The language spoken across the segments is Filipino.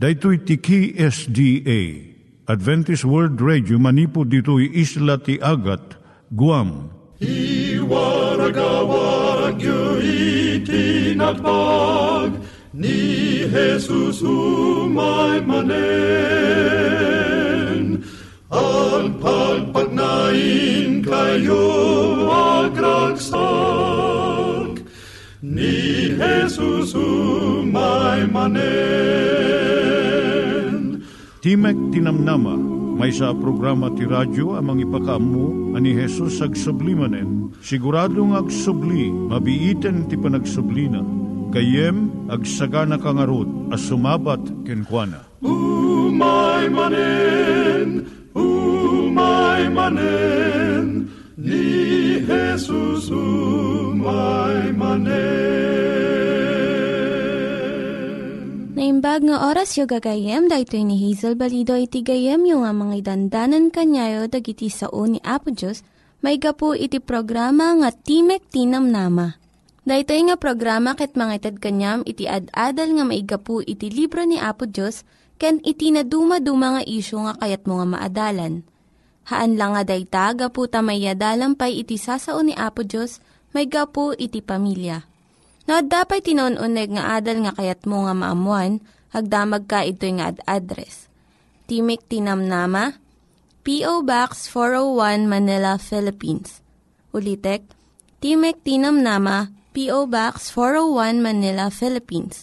Daitui tiki SDA Adventist World Radio manipud ditui isla ti Agat, Guam. I waragawag yu itinatpag ni Jesus umay manen. Ang pagpagnain kayo agraksak ni Jesus umay manen. Timek ti Namnama, maysa programa ti radyo amang ipakaammo ani Jesus agsublimanen. Siguradong agsubli, mabiiten ti panagsublina. Kayem agsagana kangarot as sumabat kenkwana. Umay manen, ni Jesus umay manen. Naimbag nga oras yu gagayem, dahito ni Hazel Balido iti gagayem yu nga mga dandanan kanyayo dagiti sao ni Apo Diyos, may gapu iti programa nga Timek ti Namnama. Daytoy nga programa ket mangited kanyam iti ad-adal nga maigapu iti libro ni Apo Dios ken iti naduma-duma nga isyu nga kayat mo nga maadalan. Haan lang nga dayta gapu ta mayadalanpay iti sasao ni Apo Dios maygapu iti pamilya. Naadda pay tinnoon-uneg nga adal nga kayat mo nga maamuan agdamag ka itoy nga ad-address. Timek ti Namnama, PO Box 401 Manila, Philippines. Ulitek, Timek ti Namnama, P.O. Box 401 Manila, Philippines.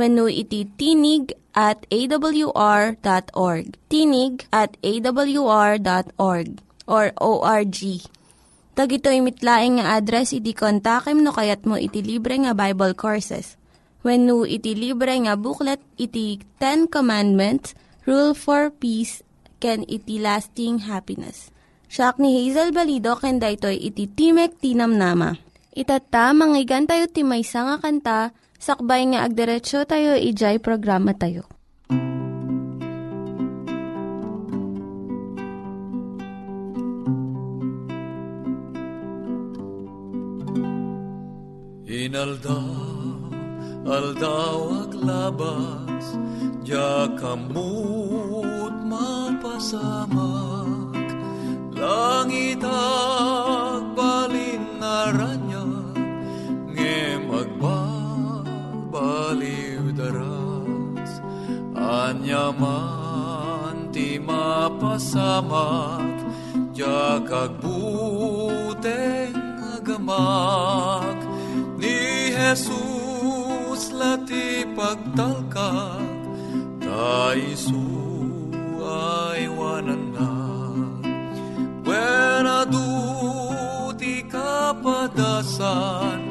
Wenno iti tinig@awr.org. Tinig@awr.org or ORG. Tagitoy mitlaeng nga address iti kontakem no kayat mo iti libre nga Bible courses. Wenno iti libre nga booklet iti 10 Commandments, Rule for Peace, ken iti Lasting Happiness. Siak ni Hazel Balido ken daytoy iti Timek ti Namnama. Itata, manggigan tayo timaysa nga kanta, sakbay nga agderetsyo tayo, ijay programa tayo. Inaldaw, aldaw aglabas, jakamut mapasamak, langit agbalin naran. Magbabaliw daras anyaman ti mapasamak jakagbuteng agamak ni Jesus lati pagtalkak ta isu ay wananag wenadu ti kapadasan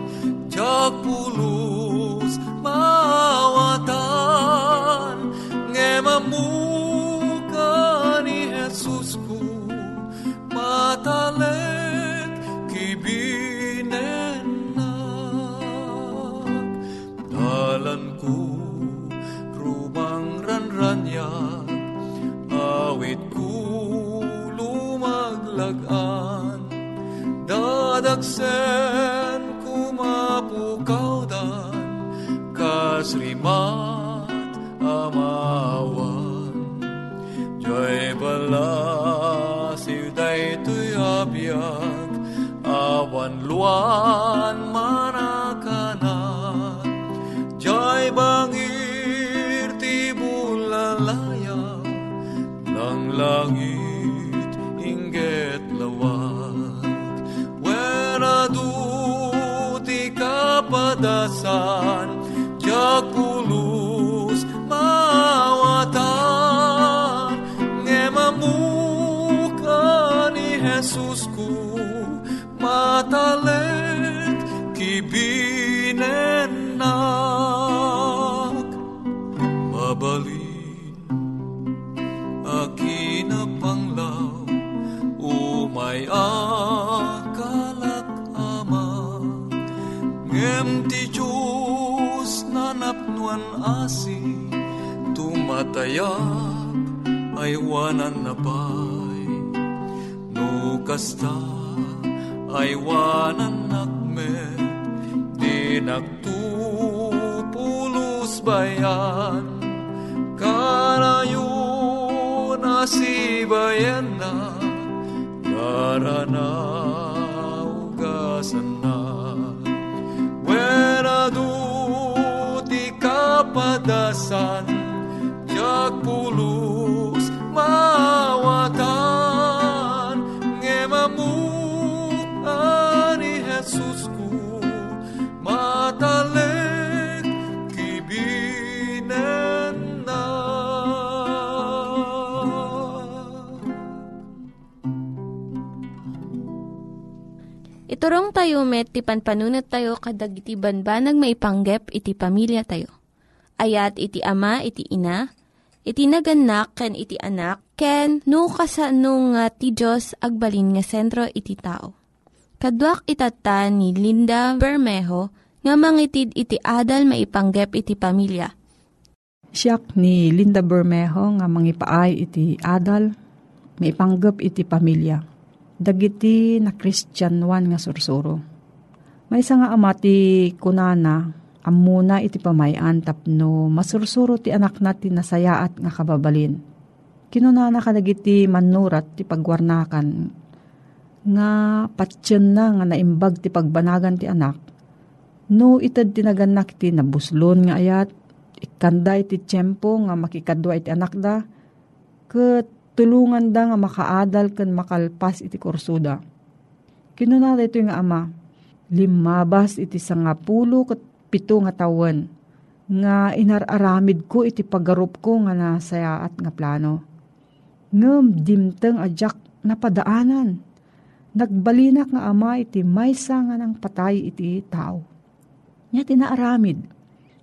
Jagpulus mawatan ngemamuka ni Jesusku matalek kibinenak dalanku rumang ranranyak awitku lumaglagan dadaksen mapukaudan kasrimat amawan joy balas iday tuyabyak awan luan manakanan joy bangir tibulalaya ng langit inget lawat weradu padasan jagpulus mawatan ngemamuka ni Jesusku matalek kibinenak mabalin akina panglaw umayakala Ngem ti Diyos na napnuan asi, tumatayap ay wanan napay. No kasta ay wanan nakmet, di nagtupulos bayan. Ka nasibayan na, karanaugasan na. Weraduti kapadasan, jak pulus mawatan, ngemamukan ni Jesus ku, matalik kibinen na. Iturong tayo met, ti panpanunat tayo kadag iti banbanag maipanggep iti pamilya tayo. Ayat iti ama, iti ina, iti naganak, ken iti anak, ken no kasano nga ti Diyos agbalin nga sentro iti tao. Kaduak itatan ni Linda Bermejo nga mangitid iti adal maipanggep iti pamilya. Siak ni Linda Bermejo nga mangipaay iti adal maipanggep iti pamilya. Dagiti na Christian wan nga sursuro. May isa nga amati kunana, amuna iti pamayan tapno masursuro ti anak natin nasayaat nga kababalin. Kinunana ka dagiti manurat ti pagwarnakan, nga patsyon na nga naimbag ti pagbanagan ti anak. No itad tinaganak ti nabuslon nga ayat, ikanday ti tiyempo nga makikadwa iti anak da, ket tulungan da nga makaadal kan makalpas iti kursuda. Kinunala ito yung ama, limabas iti 117 nga tawen nga inararamid ko iti paggarup ko nga nasayaat nga plano. Ngem dimteng ajak napadaanan. Nagbalinak nga ama iti maysa nga nang patay iti tao. Nya tinaaramid.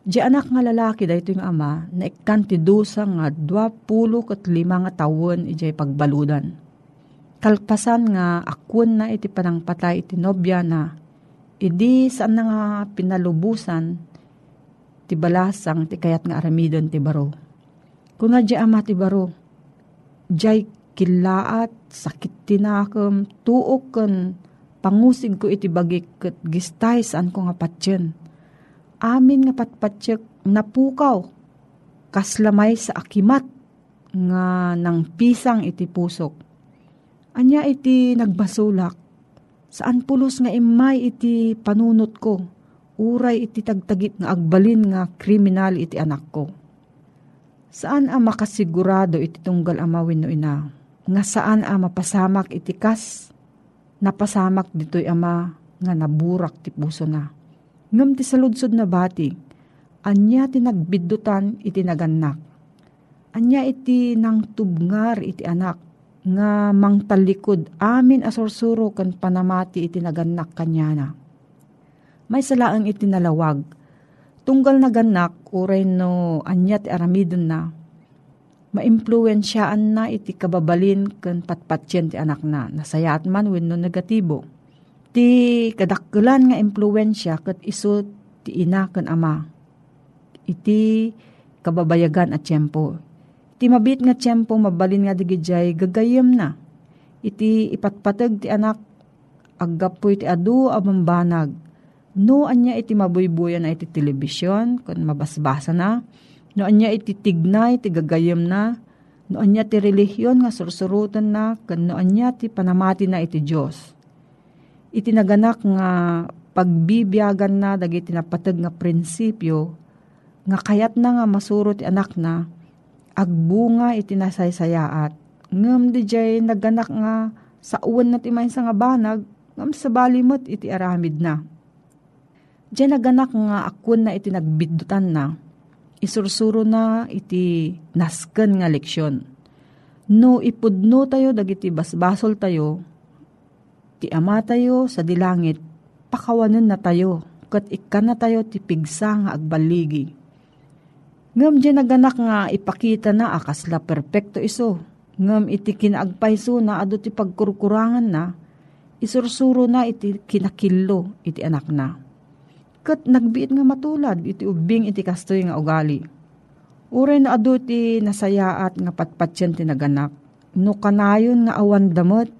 Di anak nga lalaki da ito yung ama na ikantidusa nga 25 nga taon iti pagbaludan. Kalpasan nga akun na iti panangpatay iti nobya na idi saan na nga pinalubusan ti balasang ti kayat nga aramidon ti baro. Kung na di ama ti baro, di kilaat, sakit tinakam, tuokan, pangusig ko iti bagik ket gistay saan ko nga patyen. Amin nga patpatsek napukaw kaslamay sa akimat nga nang pisang iti pusok. Anya iti nagbasulak saan pulos nga imay iti panunot ko uray iti tagtagit nga agbalin nga kriminal iti anak ko. Saan a makasigurado iti tunggal amawin no ina nga saan a mapasamak iti kas napasamak ditoy ama nga naburak ti puso na. Ngam ti saludsod na bati, anya ti nagbiddutan iti naganak. Anya iti nang tubngar iti anak, nga mangtalikod amin asursuro kan panamati iti naganak kanyana. May salaang iti nalawag, tunggal naganak uray no anya ti aramidon na, maimpluwensyaan na iti kababalin kan patpatsyen ti anak na, nasayaat man wenno negatibo. Ti kadakkelan nga impluwensya ket isu ti ina ken ama. Iti kababayagan at tiyempo. Iti mabit nga tiyempo mabalin nga digidjay gagayem na. Iti ipatpateg ti anak aggapoy ti adu a mambanag. No anya iti mabuybuyan na iti telebisyon ken mabasbasa na. No anya iti tignay ti gagayem na. No anya ti relihiyon nga sursurutan na ken no anya ti panamati na iti Dios. Iti naganak nga pagbibiyagan na dagiti napateg nga prinsipyo nga kayat na nga masuro ti anak na agbunga iti nasaysayaat. Ngem dijay naganak nga sauen na ti maysa nga banag ngem sabalimet iti aramid na. Dijay naganak nga akun na iti nagbiddutan na isursuro na iti nasken nga leksyon. No ipudno tayo dagiti basbasol tayo ti ama tayo sa dilangit, pakawanan na tayo, kat ikka na tayo ti pigsa nga agbaligi. Ngam di naganak nga ipakita na akasla perpekto iso. Ngam iti kinaagpayso na adu ti pagkurkurangan na, isursuro na iti kinakillo iti anak na. Kat nagbiit nga matulad, iti ubing iti kastoy nga ugali. Uray na adu ti nasayaat nga patpatsyen ti naganak, no kanayon nga awan damot,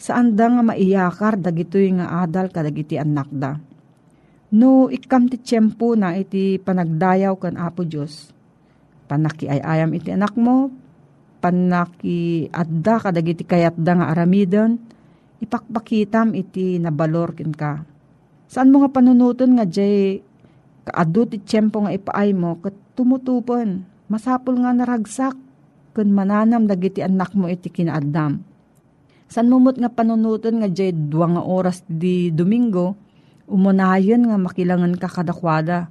saan da nga maiyakar dagitoy nga adal kadagiti anak da. No ikam ti tiyempo na iti panagdayaw kan Apo Diyos. Panakiayayam iti anak mo, panaki adda kadagiti kayatda nga aramidon, ipakpakitam iti nabalor kenka. Saan mo nga panunuton nga jay kaadu ti tiyempo nga ipaay mo ket tumutupon, masapol nga naragsak ken mananam dagiti anak mo iti kinaddam. Saan mumot nga panunuton nga jay 2 oras di Domingo, umunayon nga makilangan ka kadakwada,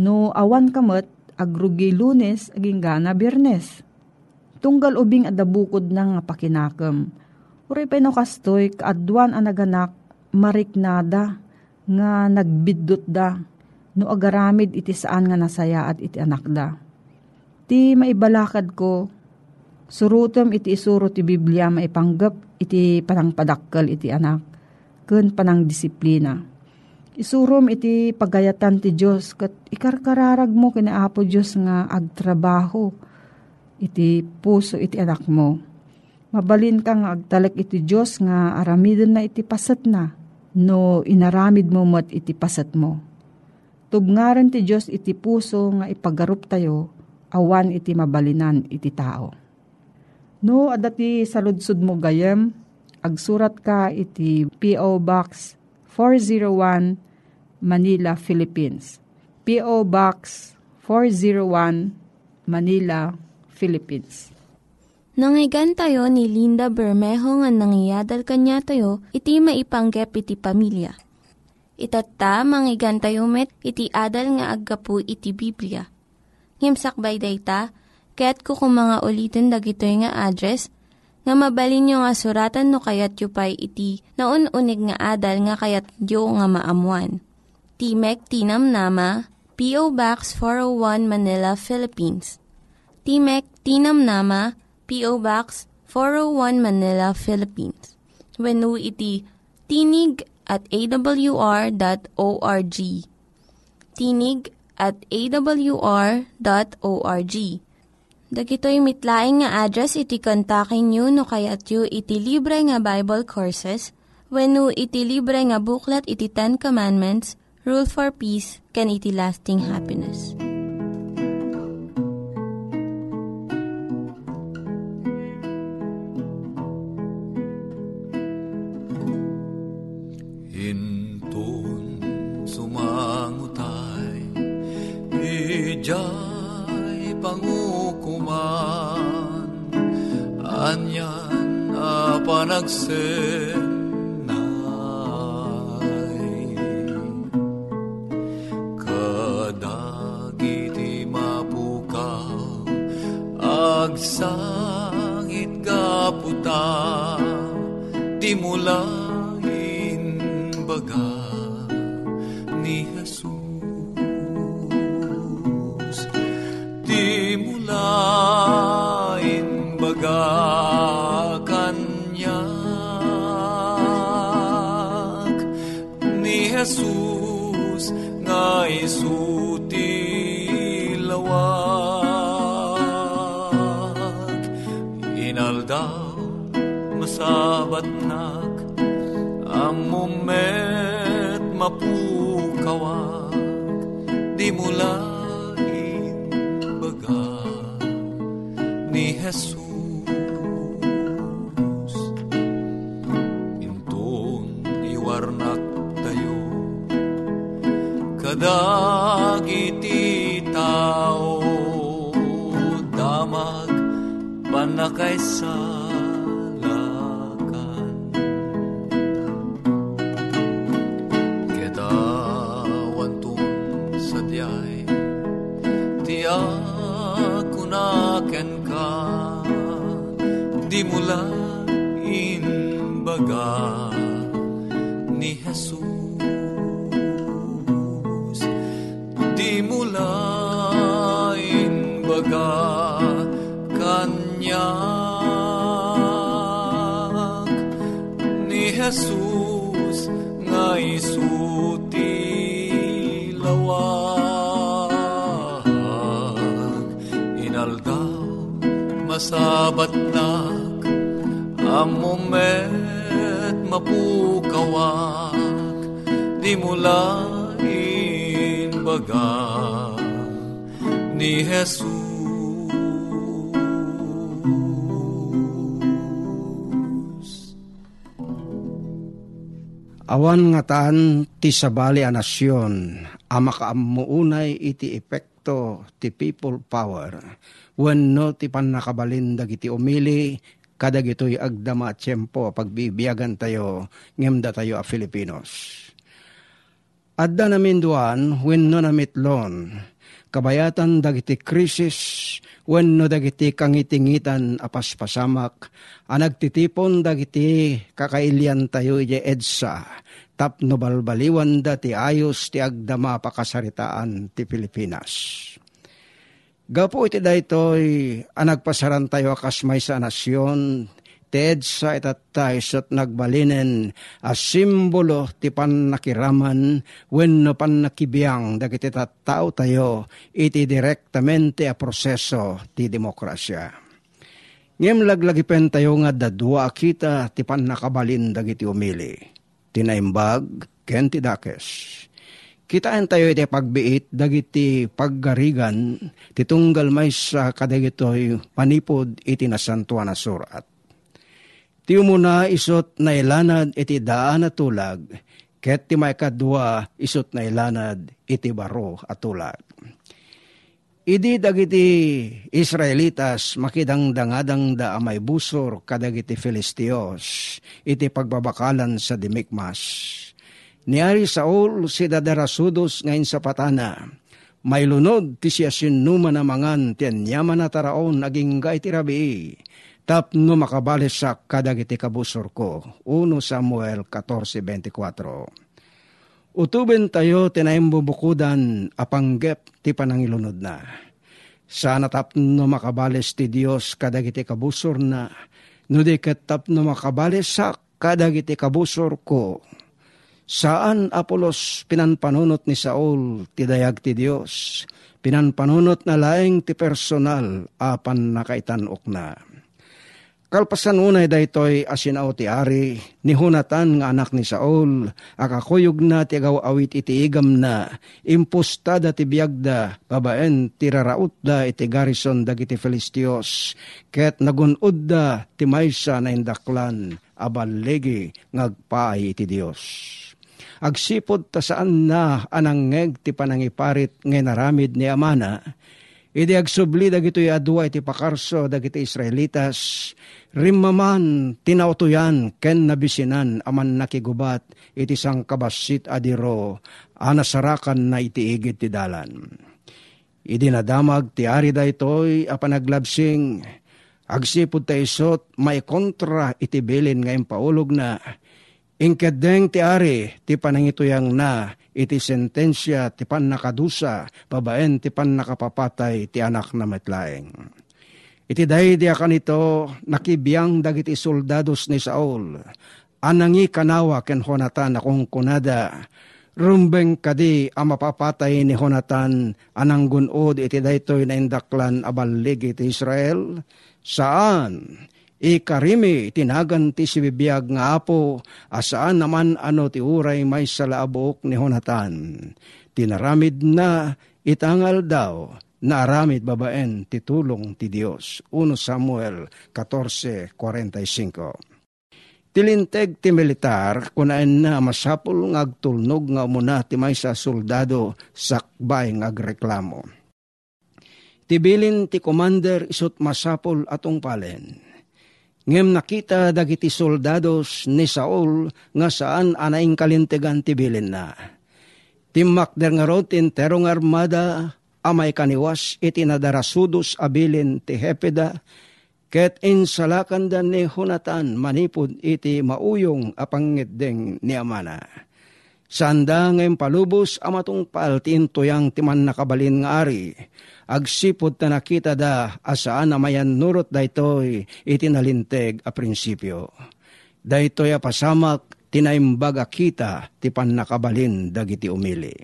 no awan kamot agrugi Lunes aging gana Biyernes. Tunggal ubing adabukod ng pakinakam. Uray pa ino kastoy, kaadwan anaganak, mariknada, nga nagbidot da, no agaramid iti saan nga nasaya at iti anak da. Ti maibalakad ko, surutom iti isuro ti Biblia maipanggap, iti panangpadakkal iti anak, kun panangdisiplina. Isurom iti pagayatan ti Diyos, kat ikarkararag mo kinaapo Diyos nga agtrabaho, iti puso iti anak mo. Mabalin kang agtalek iti Diyos nga aramidon na iti pasat na, no inaramid mo mo't iti pasat mo. Tubngaran ti Diyos iti puso nga ipagarup tayo, awan iti mabalinan iti tao. No adati saludsud mo gayem, agsurat ka iti P.O. Box 401, Manila, Philippines. P.O. Box 401, Manila, Philippines. Nangyigan tayo ni Linda Bermejo nga nangyadal kanya tayo, iti maipanggep iti pamilya. Itata, mangyigan tayo met, iti adal nga aggapu iti Biblia. Ngimsakbay dayta, kaya't kukumanga ulitin dagito nga address, nga mabalin yung asuratan no kayat yu pay iti naun-unig nga adal nga kayat yu nga maamuan. Timek ti Namnama, P.O. Box 401 Manila, Philippines. Timek ti Namnama, P.O. Box 401 Manila, Philippines. Wenno iti tinig@awr.org. Tinig@awr.org. Dagitoy mitlaing nga address iti kontakin nyo no kayat yu iti libre nga Bible Courses wenno iti libre nga buklat iti Ten Commandments, Rule for Peace, can iti lasting happiness. Jai pangukuman anyan apanagsenay kadagiti mapukaw agsangit kaputa dimulain baga ni Jesus lain baga kanyak ni Jesus nga isuti lawag inaldaw masabatnak amumet mapukawag di mula ni Jesus inton iwarnak tayo kadagiti tao damag panakaisalakan ketawan tun sadyay tiya kenka di mula inbaga ni Jesus di mula inbaga kanya ni Jesus nga isuti lawa masabatnak amumet mapukawak di mula inbaga ni Jesus. Awan nga taan ti sabali a nasyon, a makaamuunay iti epekto ti people power, wenno ti pannakabalin dagiti umili, kadag ito'y agdama at tiyempo, pagbibiyagan tayo, ngemda tayo a Filipinos. Adda namin duan, wenno namitlon, kabayatan dagiti krisis, wenno dagiti kangitingitan a paspasamak, a nagtitipon dagiti kakailian tayo iti EDSA, tapno balbaliwan da ti ayos ti agdama pakasaritaan ti Pilipinas. Gapo iti daytoy anagpasaran tayo akas maysa nasyon, ti EDSA itatay sot nagbalinen a simbolo ti pannakiraman wenno pannakibiyang dagiti tattao tayo iti direktamente a proseso ti demokrasya. Ngem laglagipen tayo nga dadua akita ti pannakabalin dagiti umili, tinaimbag ken ti dakes. Kitaan tayo iti pagbiit dagiti paggarigan titunggal maysa kadagitoy panipod iti nasantuan na surat. Ti umuna isot nailanad iti daan at tulag, ket ti maikadua isot nailanad iti baro at tulag. Idi dagiti Israelitas makidangdangadang da amay busor kadagiti Filistios, iti pagbabakalan sa Dimikmas. Niari Saul si dadarasudos ngayon sa patana, may lunod ti siya sinuma na mangan ti anyaman na taraon naging gay ti rabii, tapno makabalisak kadagiti kabusor ko, 1 Samuel 14:24. Utuben tayo tinaimbubukudan apanggep ti panangilunod na. Sana tapno makabales ti Dios kadagiti kabusor na, no diket tapno makabales sa kadagiti kabusor ko. Saan Apolos pinanpanunot ni Saul ti dayag ti Dios, pinanpanunot na laeng ti personal apan nakaitanok na. Kalpasan unay daytoy asinaw ti ari ni Jonathan nga anak ni Saul, akakuyog na ti gawawit iti igam na, impostada ti biagda, babaen ti raraut da iti garrison dagiti Filistios, ket nagunod da ti maysa na indaklan, abaligi ngagpaay iti Dios. Agsipod ta saan na anangeg ti panangiparit nga naramid ni Amana, idi agsubli dagito'y adua iti pakarso dagiti Israelitas, rimaman tinautuyan ken nabisinan aman nakigubat iti sangkabasit adiro, anasarakan na itiigid ti dalan. Idi nadamag ti ari daytoy a panaglabsing, agsipud ta isot may kontra iti bilin ngayong paulog na, inkedeng ti ari ti panangituyang na, iti sentensya ti pannakadusa, babaen ti pannakapapatay ti anak na metlaeng. Iti daydi akanito nakibiyang dagiti soldados ni Saul, anangi kanawa ken Jonathan akong kunada, rumbeng kadi a mapapatay ni Jonathan ananggunod iti daytoy na indaklan aballig iti Israel, saan? Ikarimi tinagan ti sibibiyag nga apo, asaan naman ano ti uray may salaabok ni Jonathan. Tinaramid na itangal daw, naramid babaen titulong ti Dios. 1 Samuel 14:45. Tilinteg ti militar, kunaen na masapul nga agtulnog nga muna ti may sa soldado sakbay nga agreklamo. Tibilin ti commander isut masapul atong palen. Ngem nakita dagiti soldados ni Saul nga saan anaing kalintegan tibilin na. Timmakder nga rotin terong armada amay kaniwas iti nadarasudos abilin ti hepeda, ket insalakanda ni Jonathan manipod iti mauyong apangiddeng ni Amana. Sanda ngayong palubos amatungpal tiintuyang timan nakabalin nga ari, agsipod na nakita da asaan na mayan nurot daytoy itinalinteg a prinsipyo. Daytoy a pasamak tinaimbaga kita tipan nakabalin dagiti umili.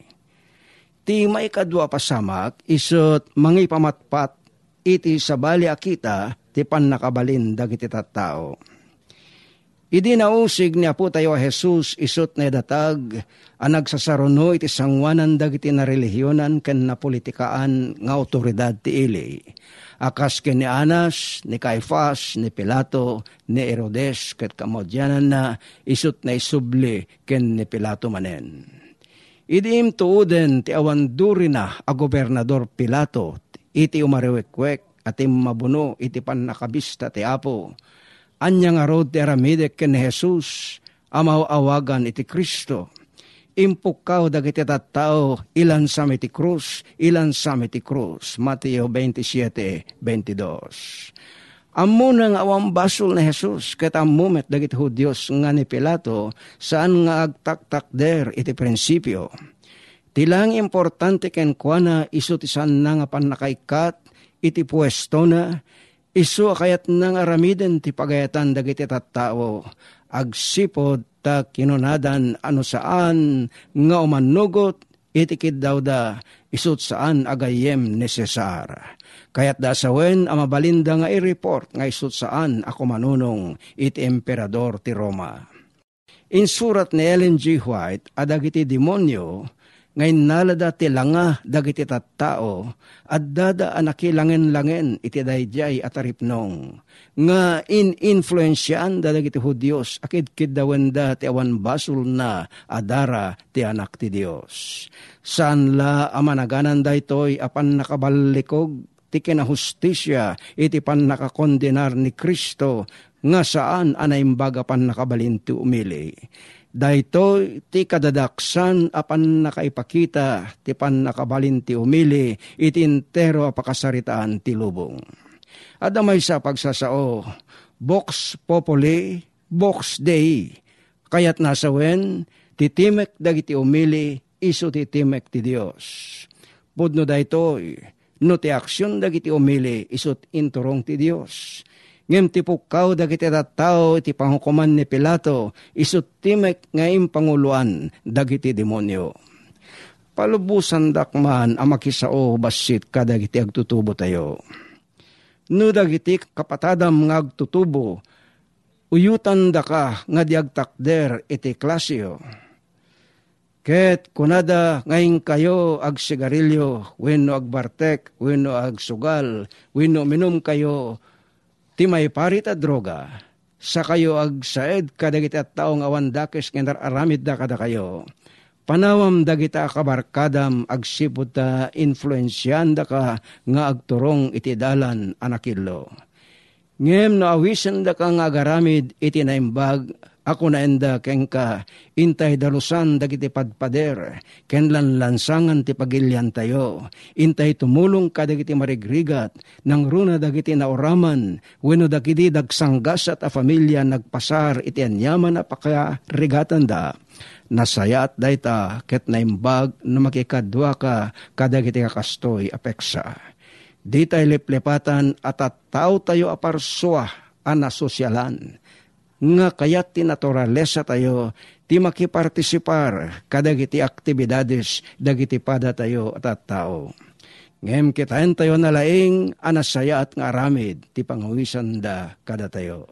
Ti maikadwa pasamak isot mangipamatpat iti sabali a kita tipan nakabalin dagiti tattao. Idi nausig niya po tayo a Jesus isot na datag ang nagsasaruno iti sangwanan dagiti na relihiyonan ken na politikaan nga awtoridad ti ili. Akas ken ni Anas, ni Caifas, ni Pilato, ni Herodes, ket kamodyanan na isut na isubli ken ni Pilato manen. Idiim tuuden ti awanduri na a gobernador Pilato, iti umariwekwek at mabuno iti pannakabista ti Apo. Anya nga rod ti aramidek ken ni Jesus, amaw awagan iti Kristo. Impukaw dagiti tattao ilan sa miti krus. Mateo 27:22. Ammo nang awang basol ni Jesus ket ammo met dagiti Hudyos nga ni Pilato saan nga agtaktak der iti prinsipyo. Tilang importante ken kuana isu ti sanna nga pannakaikat iti puesto na isu kayat nang aramiden ti pagayatan dagiti tattao agsipod ta kinunadan ano saan nga umanugot itikid daw da isut saan agayem nesesar. Kaya't dasawen ang mabalinda nga i-report nga isut saan ako manunong iti emperador ti Roma. In surat ni Ellen G. White, adagiti demonyo ngayon nalada ti langa dagiti tattao at dadaan nakilangen-langen iti dayjay at aripnong. Nga in-influensyan dadagiti Hudyos akid-kid dawenda ti awan basol na adara ti anak ti Dios. Saan la amanaganan daytoy apan nakabalikog ti kinahustisya iti pan nakakondenar ni Kristo nga saan anaimbaga pan nakabalinti umili. Dahito ti kadadaksan apan nakaipakita ti pan nakabalinti umili iti entero apakasaritaan ti lubong. Adamay sa pagsasao, Vox Populi, Vox Dei. Kaya't nasawen, titimek dagiti umili, isu titimek ti Dios. Pudno dahito, no ti aksyon dagiti umili, isut inturong ti Dios. Ngem tipukaw dagiti tattao iti panghukuman ni Pilato, isut timek ngayim panguluan dagiti demonyo. Palubusan dakman ang makisao basit ka dagiti agtutubo tayo. No dagiti kapatadam nga agtutubo, uyutan da ka nga diagtakder iti klasyo. Ket kunada ngayon kayo agsigarilyo, wenno agbartek, wenno agsugal, wenno minum kayo, ti may parita droga, sa kayo agsaed kadagiti at taong awandakes ngendar aramid da kada kayo. Panawam dagita kabarkadam agsipud ta influensyan da ka nga agturong iti dalan anakillo. Ngem no awisen da ka nga agaramid iti naimbag ako na enda kenka intay dalusan dagiti padpader ken lansangan ti pagilyan tayo intay tumulong kadagiti marigrigat nang runa dagiti naoraman wenno dagiti dagsanggas at a familia nagpasar iti anyaman a pakarigatan da nasayat dayta ket naimbag na makikadwa ka kadagiti kakastoy apeksa ditay leplepatan at tattaw tayo aparsua ana sosyalan nga kayat tinaturalesa tayo, ti makipartisipar kadagiti aktibidades, dagiti pada tayo at tao. Ngayon kitain tayo nalaing anasaya at nga aramid, ti pangawisan da kada tayo.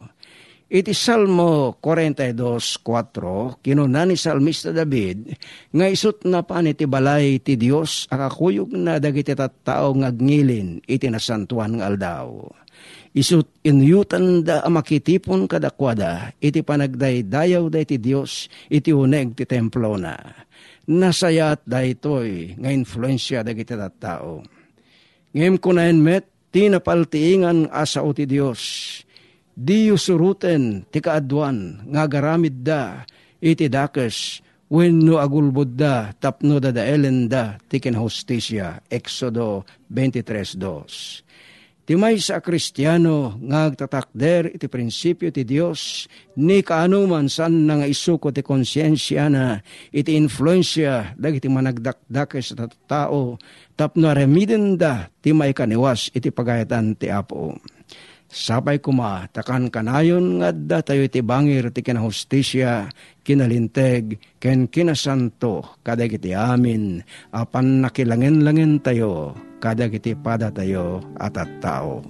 Iti Salmo 42:4, kinunan ni Salmista David, nga isut na pan iti balay ti Dios akakuyog na dagiti tattao nga agnilin iti nasantuan nga aldaw. Isut inyutan da amakitipon kadakwada, iti panagdaydayaw da iti Dios, iti uneg ti templo na. Nasayat da ito'y nga influensya da kita tattao. Ngayon kunain met, tinapaltiingan asao ti Dios. Di usuruten ti kaadwan, nga garamid da, iti dakes, wenno agulbod da, tapno da daelen da, ti kinahustisya, Exodo 23:2. Timay sa Kristiyano nga agtatakder iti prinsipyo ti Dios ni kaanuman san nga isuko ti konsyensya na iti influensya dagiti managdakdakes sa tao tapno remiden da ti may kaniwas iti pagayatan ti Apo. Sapay kuma takan kanayon nga da tayo iti bangir ti kinahustisya kinalinteg ken kinasanto kadagiti amin apan nakilangen-langen tayo kadagiti pada tayo at tao.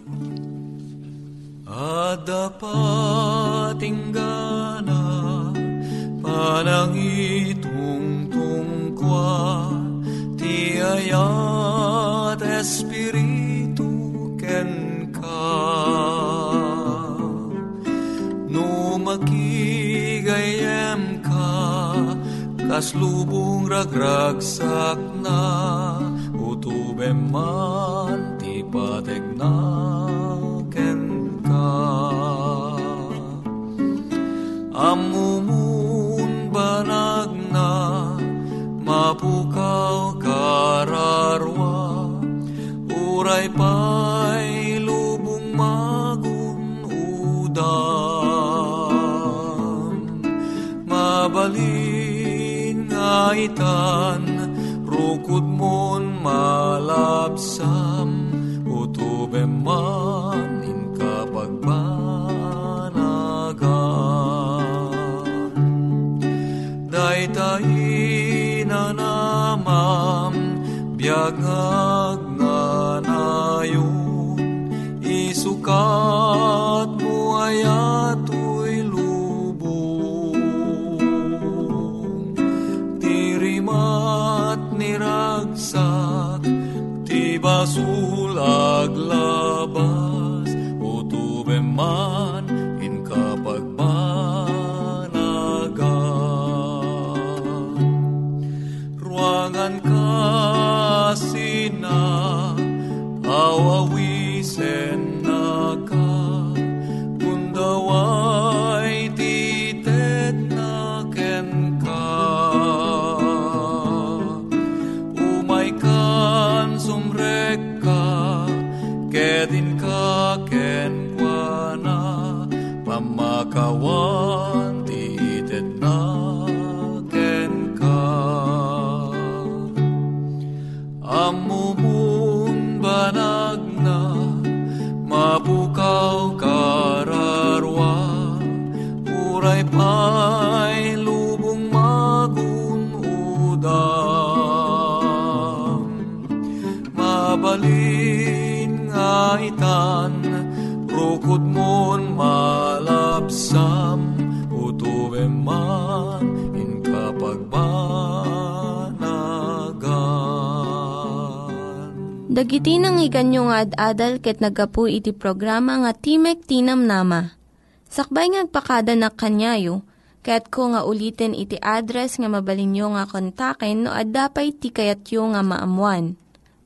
Adapat inggana panangitungtung kwa ti ayat espiritu ken no makigayam ka, kaslubong ragragsak na, utubem man ti pategnaken ka. Amumun banag na, mapukaw kararwa, uray pa'y lubong magunudam. Mabalin ngaitan, rukod mon malapsam, utubem man inkapagpanagan. Daytayin anamam, biyagag isukat mo ay ato'y lubong, tirimat niragsak, ti basul aglabas, utubem man inkapagpanagan. Ruangan ka sina, awawisen kawan ti itet naken ka. Amumun banag na, mapukaw kararwa, uray pa'y lubong magunudam. Mabalin nga itan, rukod mon malapsam, utubem man inkapagpanagan. Dagiti nangyiganyo nga ad-adal ket nagapu iti programa nga Timek ti Namnama. Sakbay ngagpakada na kanyayo, ket ko nga ulitin iti address nga mabalinyo nga kontaken no ad-dapay tikayatyo nga maamuan.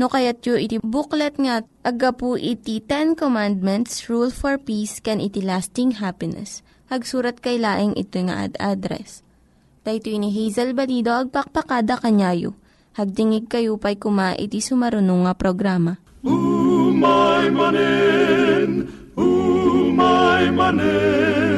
no kayatyo iti booklet nga agapu iti 10 Commandments, Rule for Peace, can iti lasting happiness. Hagsurat kay laeng ito nga ad-address. Dahito ni Hazel Balido, agpakpakada kanyayo. Hagdingig kayo pa'y kuma iti sumarunong nga programa. Umay manen, umay manen.